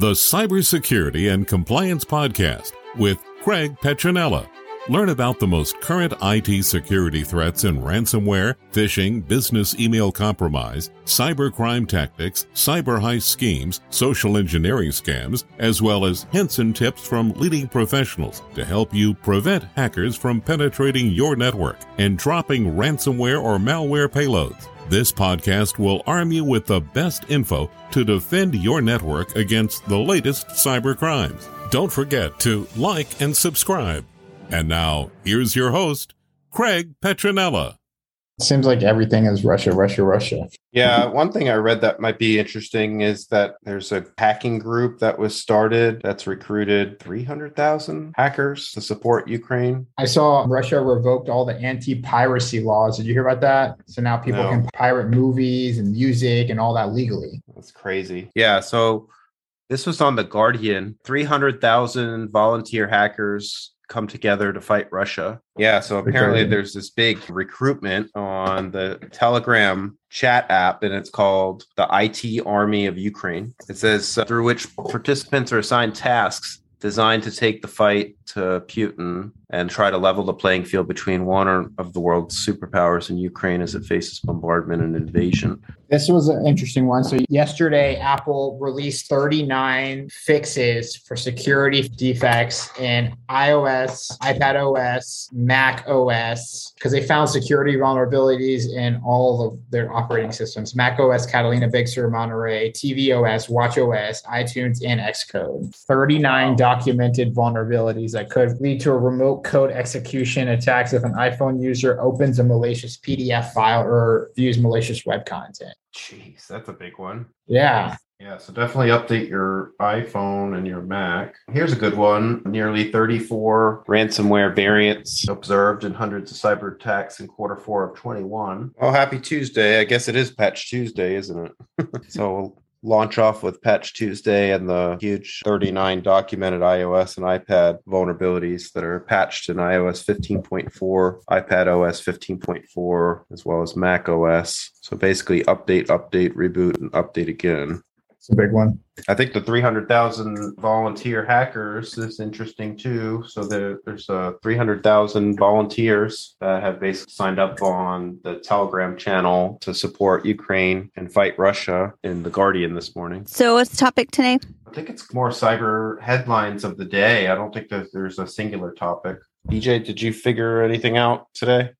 the Cybersecurity and Compliance Podcast with Craig Petronella. Learn about the most current IT security threats in ransomware, phishing, business email compromise, cybercrime tactics, cyber heist schemes, social engineering scams, as well as hints and tips from leading professionals to help you prevent hackers from penetrating your network and dropping ransomware or malware payloads. This podcast will arm you with the best info to defend your network against the latest cyber crimes. Don't forget to like and subscribe. And now, here's your host, Craig Petronella. It seems like everything is Russia, Russia, Russia. Yeah, one thing I read that might be interesting is that there's a hacking group that was started that's recruited 300,000 hackers to support Ukraine. I saw Russia revoked all the anti-piracy laws. Did you hear about that? So now people can pirate movies and music and all that legally. That's crazy. Yeah, so this was on the Guardian. 300,000 volunteer hackers come together to fight Russia. Yeah, so apparently there's this big recruitment on the Telegram chat app, and it's called the IT Army of Ukraine. It says, through which participants are assigned tasks designed to take the fight to Putin and try to level the playing field between one of the world's superpowers and Ukraine as it faces bombardment and invasion. This was an interesting one. So yesterday, Apple released 39 fixes for security defects in iOS, iPadOS, macOS, because they found security vulnerabilities in all of their operating systems. macOS, Catalina, Big Sur, Monterey, tvOS, watchOS, iTunes, and Xcode. 39 documented vulnerabilities that could lead to a remote code execution attacks if an iPhone user opens a malicious PDF file or views malicious web content. Jeez, that's a big one. Yeah. Yeah, so definitely update your iPhone and your Mac. Here's a good one. Nearly 34 ransomware variants observed in hundreds of cyber attacks in quarter four of 21. Oh, happy Tuesday. I guess it is Patch Tuesday, isn't it? So we'll launch off with Patch Tuesday and the huge 39 documented iOS and iPad vulnerabilities that are patched in iOS 15.4, iPadOS 15.4, as well as macOS. So basically update, reboot, and update again. It's a big one. I think the 300,000 volunteer hackers is interesting too. So there's 300,000 volunteers that have basically signed up on the Telegram channel to support Ukraine and fight Russia in The Guardian this morning. So what's the topic today? I think it's more cyber headlines of the day. I don't think that there's a singular topic. BJ, did you figure anything out today?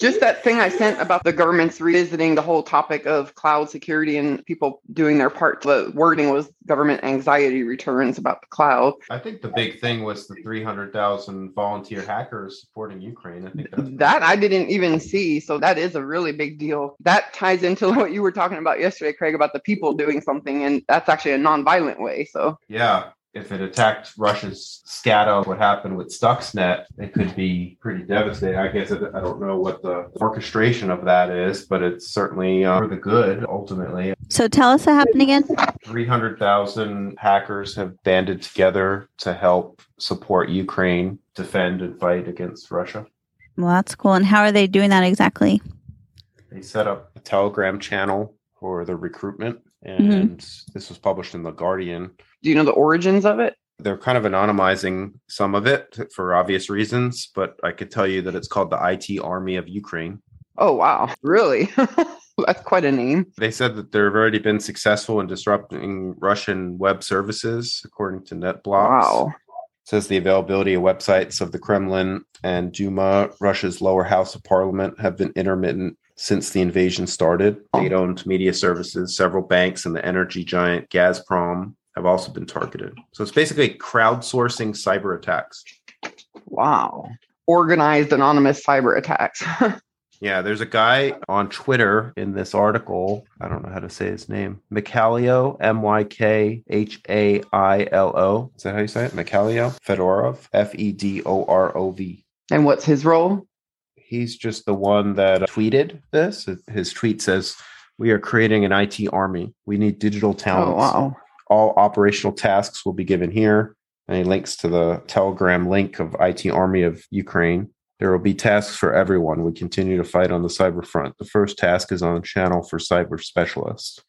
Just that thing I sent about the government's revisiting the whole topic of cloud security and people doing their part. The wording was government anxiety returns about the cloud. I think the big thing was the 300,000 volunteer hackers supporting Ukraine. I think that I didn't even see. So that is a really big deal. That ties into what you were talking about yesterday, Craig, about the people doing something. And that's actually a nonviolent way. So yeah. If it attacked Russia's SCADA, what happened with Stuxnet, it could be pretty devastating. I guess I don't know what the orchestration of that is, but it's certainly for the good, ultimately. So tell us what happened again. 300,000 hackers have banded together to help support Ukraine, defend and fight against Russia. Well, that's cool. And how are they doing that exactly? They set up a Telegram channel for the recruitment. And this was published in The Guardian. Do you know the origins of it? They're kind of anonymizing some of it for obvious reasons, but I could tell you that it's called the IT Army of Ukraine. Oh, wow. Really? That's quite a name. They said that they've already been successful in disrupting Russian web services, according to NetBlocks. Wow. It says the availability of websites of the Kremlin and Duma, Russia's lower house of parliament, have been intermittent since the invasion started. State-owned media services, several banks, and the energy giant Gazprom have also been targeted. So it's basically crowdsourcing cyber attacks. Wow. Organized anonymous cyber attacks. Yeah, there's a guy on Twitter in this article. I don't know how to say his name. Mikhailo, Mykhailo. Is that how you say it? Mikhailo Fedorov, Fedorov. And what's his role? He's just the one that tweeted this. His tweet says, "We are creating an IT army. We need digital talents. Oh, wow. All operational tasks will be given here." And he links to the Telegram link of IT Army of Ukraine. "There will be tasks for everyone. We continue to fight on the cyber front. The first task is on a channel for cyber specialists."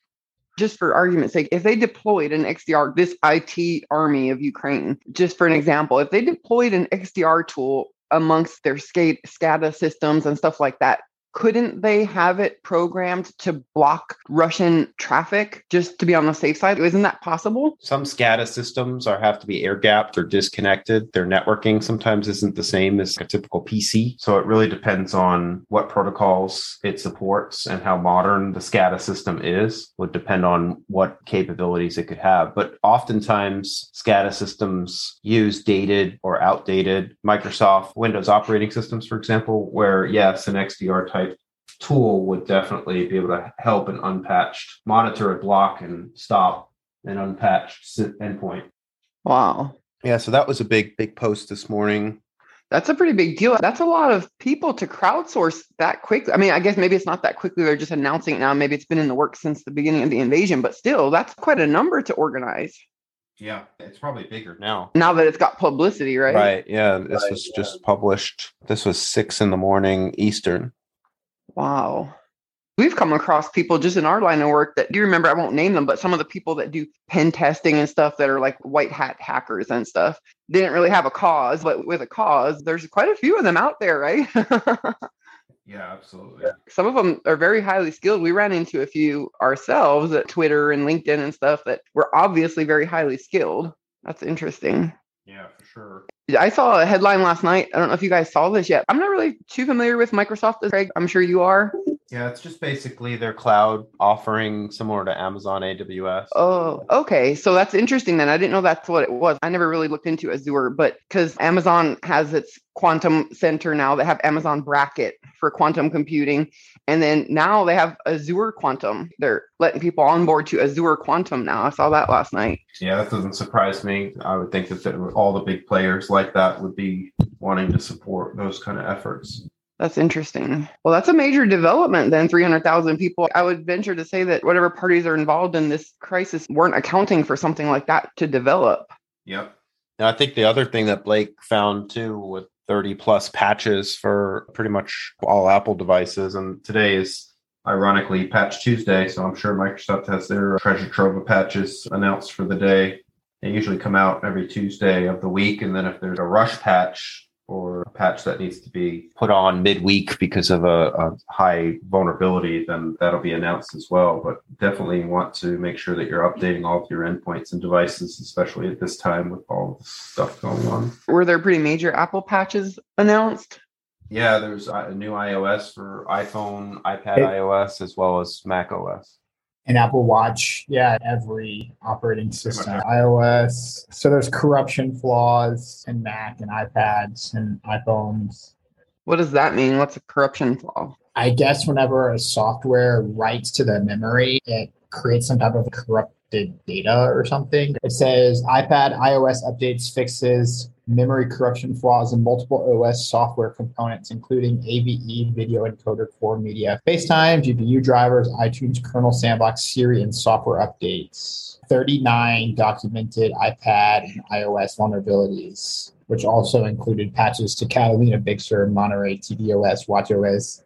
just for argument's sake, if they deployed an XDR, this IT Army of Ukraine, just for an example, if they deployed an XDR tool amongst their SCADA systems and stuff like that, couldn't they have it programmed to block Russian traffic just to be on the safe side? Isn't that possible? Some SCADA systems have to be air-gapped or disconnected. Their networking sometimes isn't the same as a typical PC. So it really depends on what protocols it supports and how modern the SCADA system is. Would depend on what capabilities it could have. But oftentimes, SCADA systems use dated or outdated Microsoft Windows operating systems, for example, where, yes, an XDR type tool would definitely be able to help an unpatched monitor, block, and stop an unpatched endpoint. Wow. Yeah, so that was a big post this morning. That's a pretty big deal. That's a lot of people to crowdsource that quickly. I mean, I guess maybe it's not that quickly. They're just announcing it now. Maybe it's been in the works since the beginning of the invasion, but still, that's quite a number to organize. Yeah, it's probably bigger now. Now that it's got publicity, right? Right, yeah. This was just published. This was 6 a.m. Eastern. Wow. We've come across people just in our line of work that, do you remember, I won't name them, but some of the people that do pen testing and stuff that are like white hat hackers and stuff didn't really have a cause, but with a cause, there's quite a few of them out there, right? Yeah, absolutely. Some of them are very highly skilled. We ran into a few ourselves at Twitter and LinkedIn and stuff that were obviously very highly skilled. That's interesting. Yeah, for sure. I saw a headline last night. I don't know if you guys saw this yet. I'm not really too familiar with Microsoft, Craig. I'm sure you are. Yeah, it's just basically their cloud offering similar to Amazon AWS. Oh, okay. So that's interesting then. I didn't know that's what it was. I never really looked into Azure, but because Amazon has its quantum center now, they have Amazon Bracket for quantum computing. And then now they have Azure Quantum. They're letting people onboard to Azure Quantum now. I saw that last night. Yeah, that doesn't surprise me. I would think that all the big players like that would be wanting to support those kind of efforts. That's interesting. Well, that's a major development then, 300,000 people. I would venture to say that whatever parties are involved in this crisis weren't accounting for something like that to develop. Yep. And I think the other thing that Blake found too with 30 plus patches for pretty much all Apple devices. And today is ironically Patch Tuesday. So I'm sure Microsoft has their treasure trove of patches announced for the day. They usually come out every Tuesday of the week. And then if there's a rush patch or a patch that needs to be put on midweek because of a high vulnerability, then that'll be announced as well. But definitely want to make sure that you're updating all of your endpoints and devices, especially at this time with all the stuff going on. Were there pretty major Apple patches announced? Yeah, there's a new iOS for iPhone, iPad iOS, as well as Mac OS. An Apple Watch, yeah, every operating system, iOS. So there's corruption flaws in Mac and iPads and iPhones. What does that mean? What's a corruption flaw? I guess whenever a software writes to the memory, it creates some type of corrupted data or something. It says iPad iOS updates fixes memory corruption flaws in multiple OS software components, including AVE, video encoder, core media, FaceTime, GPU drivers, iTunes, kernel sandbox, Siri, and software updates. 39 documented iPad and iOS vulnerabilities, which also included patches to Catalina, Big Sur, Monterey, tvOS, watchOS,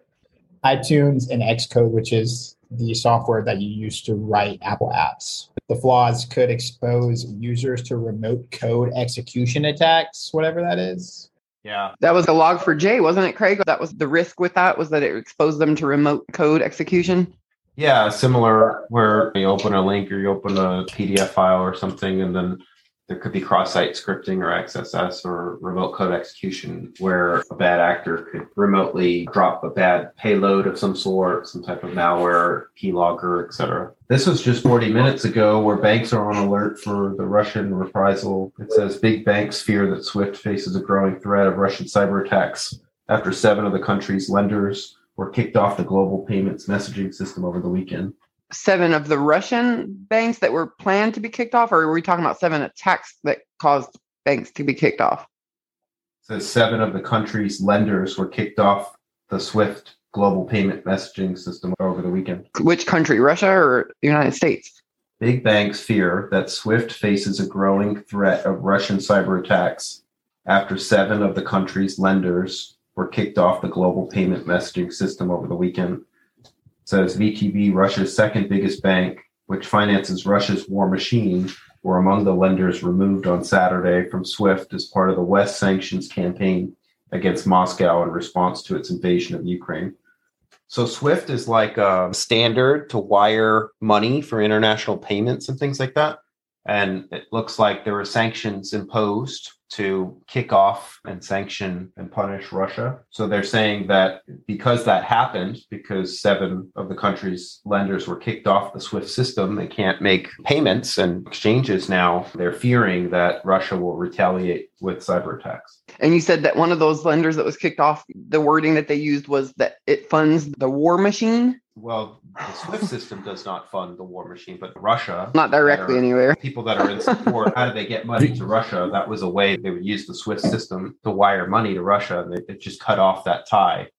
iTunes, and Xcode, which is the software that you use to write Apple apps. The flaws could expose users to remote code execution attacks, whatever that is. Yeah. That was a Log4j, wasn't it, Craig? That was the risk with that, was that it exposed them to remote code execution? Yeah, similar where you open a link or you open a PDF file or something, and then there could be cross-site scripting or XSS or remote code execution where a bad actor could remotely drop a bad payload of some sort, some type of malware, keylogger, et cetera. This was just 40 minutes ago where banks are on alert for the Russian reprisal. It says big banks fear that SWIFT faces a growing threat of Russian cyber attacks after 7 of the country's lenders were kicked off the global payments messaging system over the weekend. 7 of the Russian banks that were planned to be kicked off, or were we talking about 7 attacks that caused banks to be kicked off? So 7 of the country's lenders were kicked off the SWIFT global payment messaging system over the weekend. Which country, Russia or the United States? Big banks fear that SWIFT faces a growing threat of Russian cyber attacks after 7 of the country's lenders were kicked off the global payment messaging system over the weekend. Says VTB, Russia's second biggest bank, which finances Russia's war machine, were among the lenders removed on Saturday from SWIFT as part of the West sanctions campaign against Moscow in response to its invasion of Ukraine. So SWIFT is like a standard to wire money for international payments and things like that. And it looks like there were sanctions imposed to kick off and sanction and punish Russia. So they're saying that because that happened, because 7 of the country's lenders were kicked off the SWIFT system, they can't make payments and exchanges now. They're fearing that Russia will retaliate with cyber attacks. And you said that one of those lenders that was kicked off, the wording that they used was that it funds the war machine? Well, the SWIFT system does not fund the war machine, but Russia... Not directly anywhere. People that are in support, how do they get money to Russia? That was a way they would use the SWIFT system to wire money to Russia, and it just cut off that tie.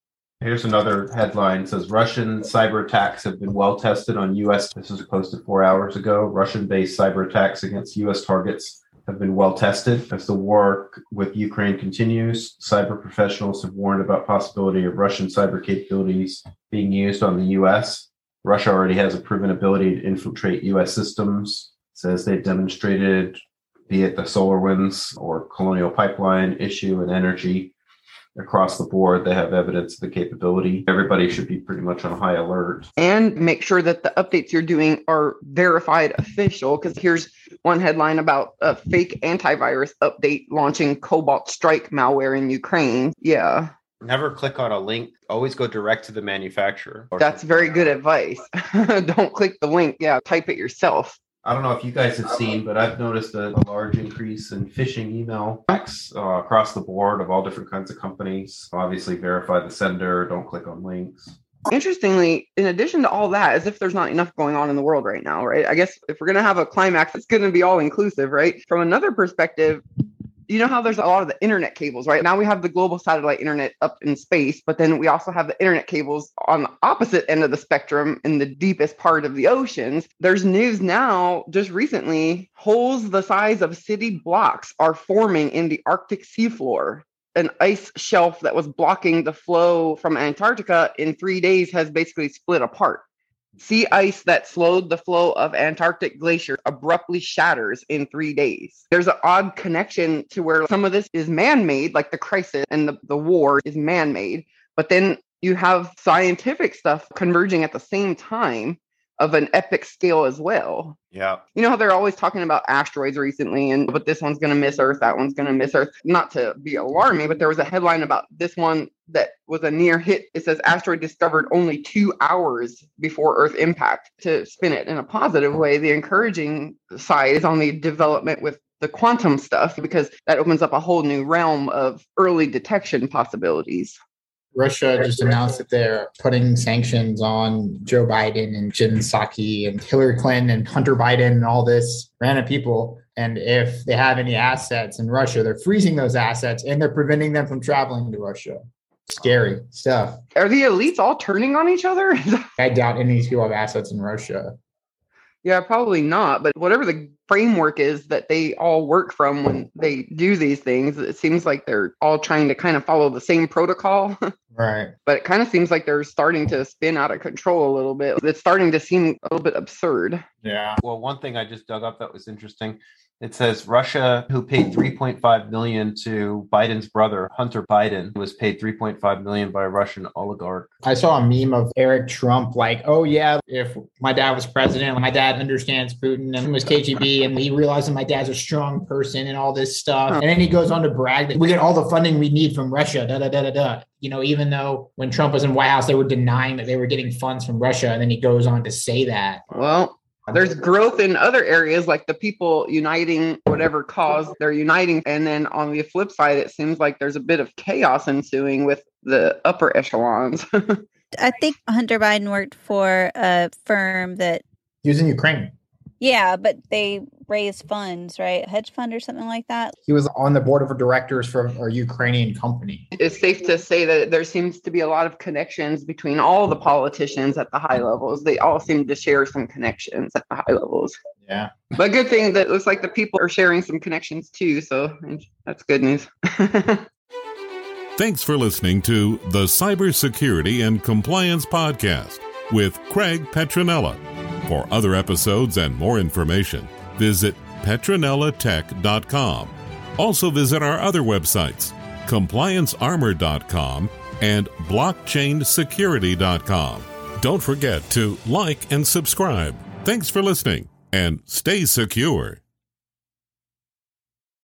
Here's another headline. It says, Russian cyber attacks have been well tested on U.S. This was posted 4 hours ago. Russian-based cyber attacks against U.S. targets have been well tested. As the war with Ukraine continues, cyber professionals have warned about possibility of Russian cyber capabilities being used on the U.S. Russia already has a proven ability to infiltrate U.S. systems. It says they've demonstrated, be it the SolarWinds or Colonial Pipeline issue and energy, across the board, they have evidence of the capability. Everybody should be pretty much on high alert. And make sure that the updates you're doing are verified official, because here's one headline about a fake antivirus update launching Cobalt Strike malware in Ukraine. Yeah. Never click on a link. Always go direct to the manufacturer. That's very good advice. Don't click the link. Yeah, type it yourself. I don't know if you guys have seen, but I've noticed a large increase in phishing email across the board of all different kinds of companies. Obviously, verify the sender. Don't click on links. Interestingly, in addition to all that, as if there's not enough going on in the world right now, right? I guess if we're going to have a climax, it's going to be all inclusive, right? From another perspective, you know how there's a lot of the internet cables, right? Now we have the global satellite internet up in space, but then we also have the internet cables on the opposite end of the spectrum in the deepest part of the oceans. There's news now, just recently, holes the size of city blocks are forming in the Arctic seafloor. An ice shelf that was blocking the flow from Antarctica in 3 days has basically split apart. Sea ice that slowed the flow of Antarctic glaciers abruptly shatters in 3 days. There's an odd connection to where some of this is man-made, like the crisis and the war is man-made. But then you have scientific stuff converging at the same time of an epic scale as well. Yeah. You know how they're always talking about asteroids recently, and but this one's going to miss Earth, that one's going to miss Earth. Not to be alarming, but there was a headline about this one that was a near hit. It says asteroid discovered only 2 hours before Earth impact. To spin it in a positive way, the encouraging side is on the development with the quantum stuff, because that opens up a whole new realm of early detection possibilities. Russia just announced that they're putting sanctions on Joe Biden and Jen Psaki and Hillary Clinton and Hunter Biden and all this random people. And if they have any assets in Russia, they're freezing those assets and they're preventing them from traveling to Russia. Scary stuff. Are the elites all turning on each other? I doubt any of these people have assets in Russia. Yeah, probably not. But whatever the framework is that they all work from when they do these things, it seems like they're all trying to kind of follow the same protocol. Right. But it kind of seems like they're starting to spin out of control a little bit. It's starting to seem a little bit absurd. Yeah. Well, one thing I just dug up that was interesting. It says Russia, who paid $3.5 million to Biden's brother, Hunter Biden, was paid $3.5 million by a Russian oligarch. I saw a meme of Eric Trump like, oh, yeah, if my dad was president, my dad understands Putin and was KGB and he realized that my dad's a strong person and all this stuff. And then he goes on to brag that we get all the funding we need from Russia, da-da-da-da-da. You know, even though when Trump was in the White House, they were denying that they were getting funds from Russia. And then he goes on to say that. Well, there's growth in other areas, like the people uniting whatever cause they're uniting. And then on the flip side, it seems like there's a bit of chaos ensuing with the upper echelons. I think Hunter Biden worked for a firm that... He was in Ukraine. Yeah, but they raised funds, right? A hedge fund or something like that. He was on the board of directors for a Ukrainian company. It's safe to say that there seems to be a lot of connections between all the politicians at the high levels. They all seem to share some connections at the high levels. Yeah. But good thing that it looks like the people are sharing some connections too. So that's good news. Thanks for listening to the Cybersecurity and Compliance Podcast with Craig Petronella. For other episodes and more information, visit PetronellaTech.com. Also visit our other websites, ComplianceArmor.com and BlockchainSecurity.com. Don't forget to like and subscribe. Thanks for listening, and stay secure.